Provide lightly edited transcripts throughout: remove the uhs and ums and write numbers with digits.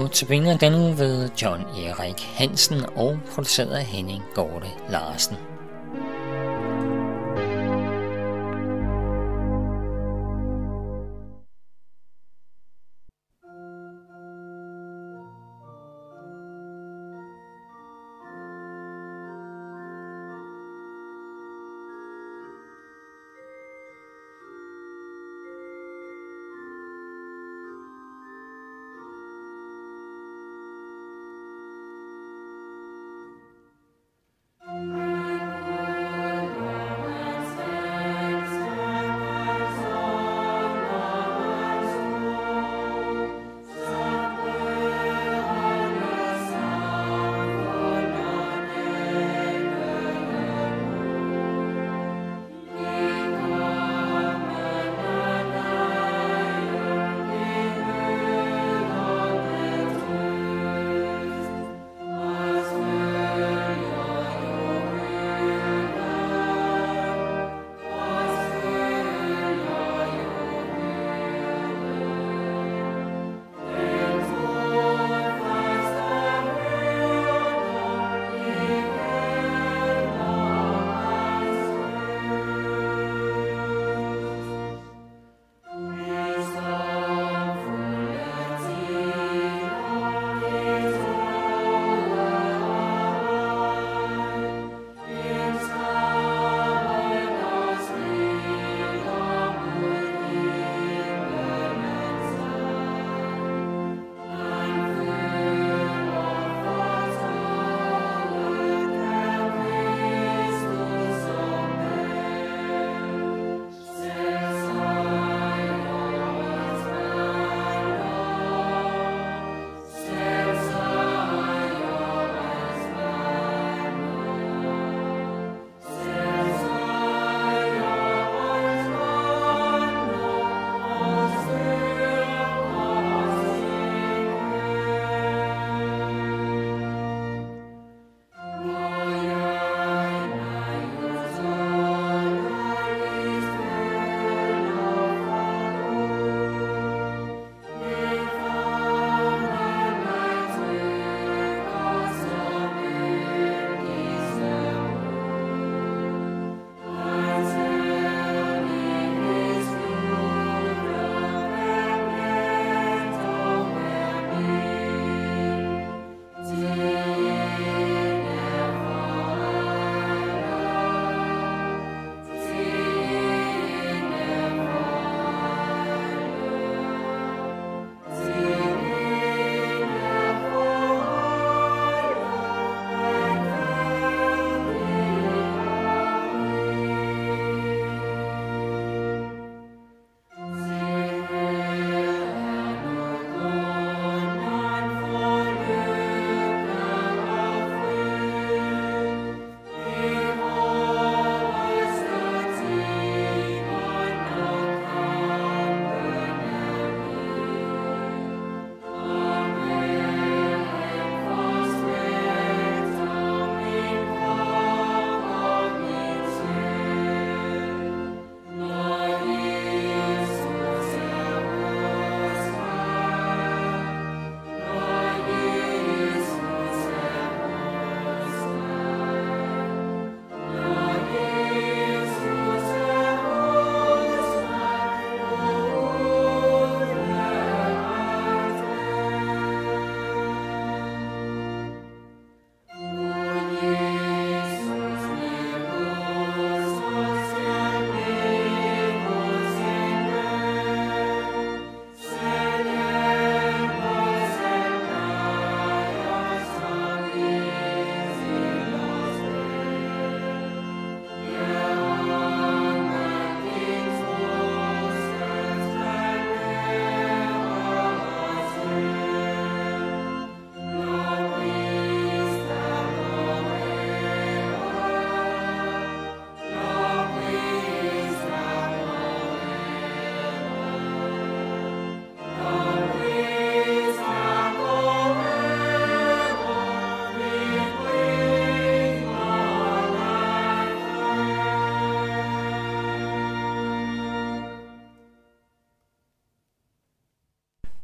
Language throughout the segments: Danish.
blev til vinder denne uge ved John Erik Hansen og produceret af Henning Gårde Larsen.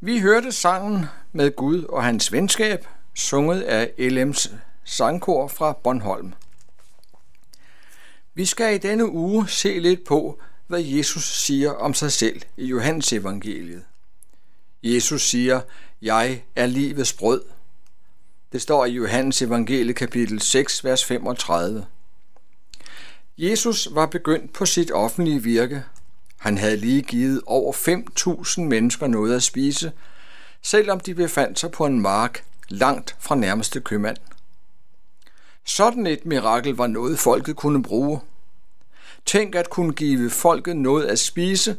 Vi hørte sangen med Gud og hans venskab, sunget af LM's sangkor fra Bornholm. Vi skal i denne uge se lidt på, hvad Jesus siger om sig selv i Johannesevangeliet. Jesus siger, jeg er livets brød. Det står i Johannesevangeliet kapitel 6, vers 35. Jesus var begyndt på sit offentlige virke. Han havde lige givet over 5.000 mennesker noget at spise, selvom de befandt sig på en mark langt fra nærmeste købmand. Sådan et mirakel var noget, folket kunne bruge. Tænk at kunne give folket noget at spise,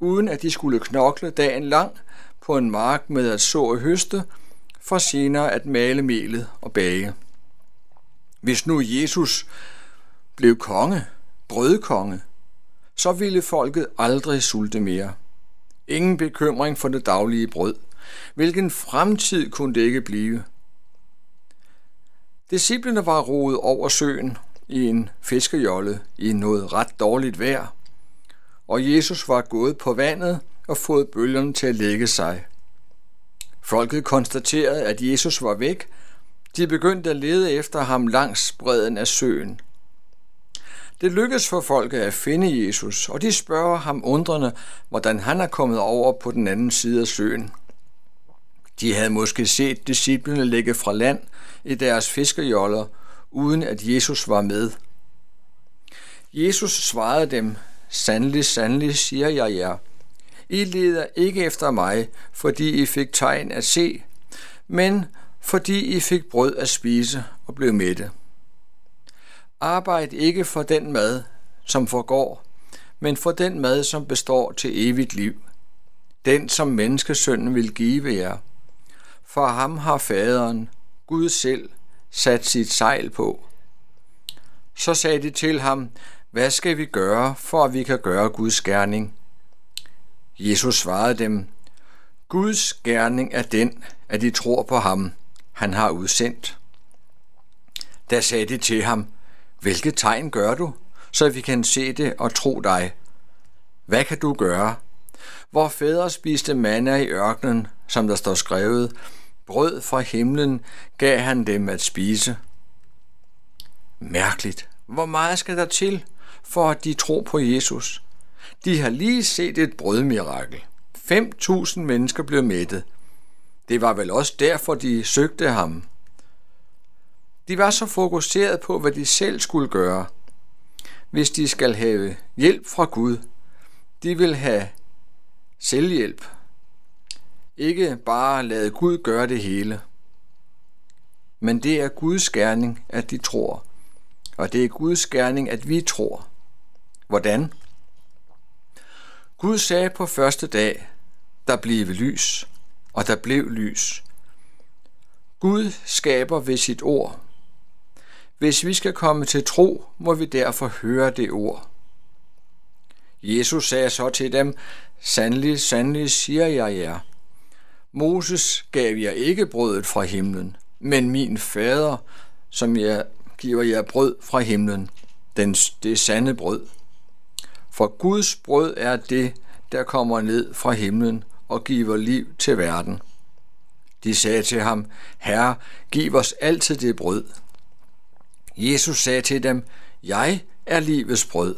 uden at de skulle knokle dagen lang på en mark med at så og høste, for senere at male melet og bage. Hvis nu Jesus blev konge, brødkonge, så ville folket aldrig sulte mere. Ingen bekymring for det daglige brød. Hvilken fremtid kunne det ikke blive? Disciplene var roet over søen i en fiskejolle i noget ret dårligt vejr, og Jesus var gået på vandet og fået bølgerne til at lægge sig. Folket konstaterede, at Jesus var væk. De begyndte at lede efter ham langs bredden af søen. Det lykkedes for folket at finde Jesus, og de spørger ham undrende, hvordan han er kommet over på den anden side af søen. De havde måske set disciplene ligge fra land i deres fiskejoller, uden at Jesus var med. Jesus svarede dem, sandelig, sandelig, siger jeg jer. I leder ikke efter mig, fordi I fik tegn at se, men fordi I fik brød at spise og blev mætte. Arbejd ikke for den mad, som forgår, men for den mad, som består til evigt liv. Den, som menneskesønnen vil give jer. For ham har faderen, Gud selv, sat sit sejl på. Så sagde de til ham, hvad skal vi gøre, for at vi kan gøre Guds gerning? Jesus svarede dem, Guds gerning er den, at I tror på ham, han har udsendt. Da sagde de til ham, hvilke tegn gør du, så vi kan se det og tro dig? Hvad kan du gøre? Vor fædre spiste manna i ørkenen, som der står skrevet, brød fra himlen gav han dem at spise. Mærkeligt. Hvor meget skal der til, for at de tror på Jesus? De har lige set et brødmirakel. 5.000 mennesker blev mættet. Det var vel også derfor, de søgte ham. De var så fokuseret på, hvad de selv skulle gøre. Hvis de skal have hjælp fra Gud, de vil have selvhjælp. Ikke bare lade Gud gøre det hele. Men det er Guds gerning, at de tror. Og det er Guds gerning, at vi tror. Hvordan? Gud sagde på første dag, der blev lys, og der blev lys. Gud skaber ved sit ord. Hvis vi skal komme til tro, må vi derfor høre det ord. Jesus sagde så til dem, sandelig, sandelig siger jeg jer. Moses gav jer ikke brødet fra himlen, men min fader, som jeg giver jer brød fra himlen, det sande brød. For Guds brød er det, der kommer ned fra himlen og giver liv til verden. De sagde til ham, Herre, giv os altid det brød. Jesus sagde til dem, jeg er livets brød.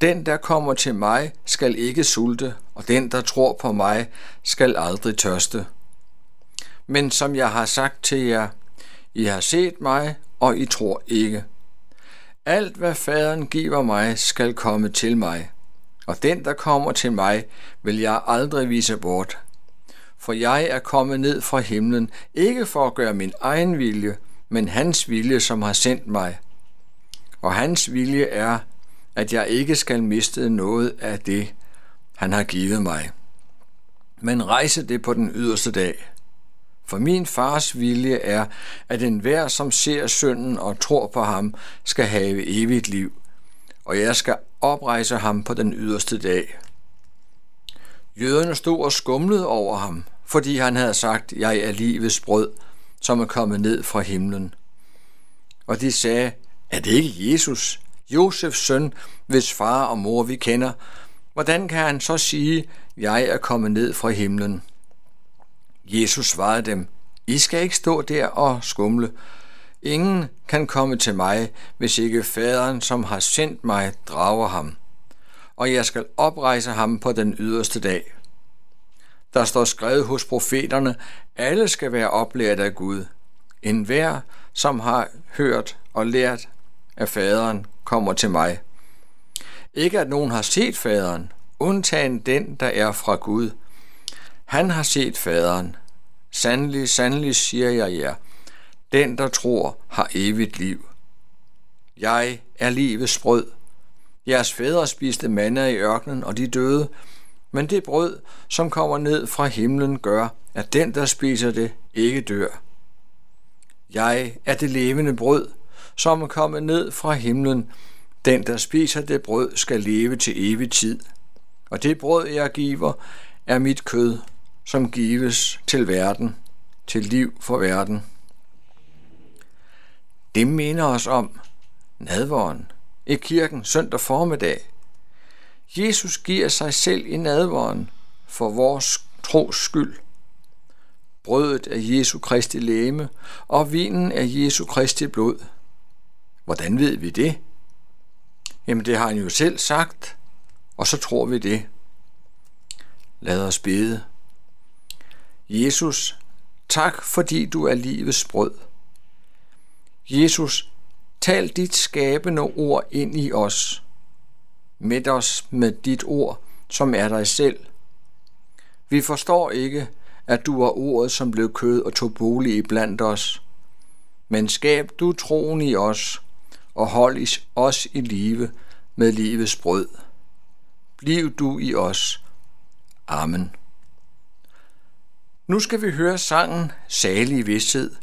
Den, der kommer til mig, skal ikke sulte, og den, der tror på mig, skal aldrig tørste. Men som jeg har sagt til jer, I har set mig, og I tror ikke. Alt, hvad faderen giver mig, skal komme til mig, og den, der kommer til mig, vil jeg aldrig vise bort. For jeg er kommet ned fra himlen, ikke for at gøre min egen vilje, men hans vilje, som har sendt mig. Og hans vilje er, at jeg ikke skal miste noget af det, han har givet mig, men rejse det på den yderste dag. For min fars vilje er, at enhver, som ser synden og tror på ham, skal have evigt liv, og jeg skal oprejse ham på den yderste dag. Jøderne stod og skumlede over ham, fordi han havde sagt, jeg er livets brød, som er kommet ned fra himlen. Og de sagde, er det ikke Jesus, Josefs søn, hvis far og mor vi kender? Hvordan kan han så sige, jeg er kommet ned fra himlen? Jesus svarede dem, I skal ikke stå der og skumle. Ingen kan komme til mig, hvis ikke faderen, som har sendt mig, drager ham. Og jeg skal oprejse ham på den yderste dag. Der står skrevet hos profeterne, alle skal være oplært af Gud. En hver, som har hørt og lært af faderen, kommer til mig. Ikke at nogen har set faderen, undtagen den, der er fra Gud. Han har set faderen. Sandelig, sandelig siger jeg jer, den, der tror, har evigt liv. Jeg er livets brød. Jeres fædre spiste manna i ørkenen, og de døde. Men det brød, som kommer ned fra himlen, gør, at den, der spiser det, ikke dør. Jeg er det levende brød, som er kommet ned fra himlen. Den, der spiser det brød, skal leve til evig tid. Og det brød, jeg giver, er mit kød, som gives til verden, til liv for verden. Det minder os om nadveren i kirken søndag formiddag. Jesus giver sig selv i nadveren for vores tros skyld. Brødet er Jesu Kristi legeme, og vinen er Jesu Kristi blod. Hvordan ved vi det? Jamen det har han jo selv sagt, og så tror vi det. Lad os bede. Jesus, tak fordi du er livets brød. Jesus, tal dit skabende ord ind i os. Mæt os med dit ord, som er dig selv. Vi forstår ikke, at du var ordet, som blev kød og tog bolig iblandt os. Men skab du troen i os, og hold os i live med livets brød. Bliv du i os. Amen. Nu skal vi høre sangen Salig Vished.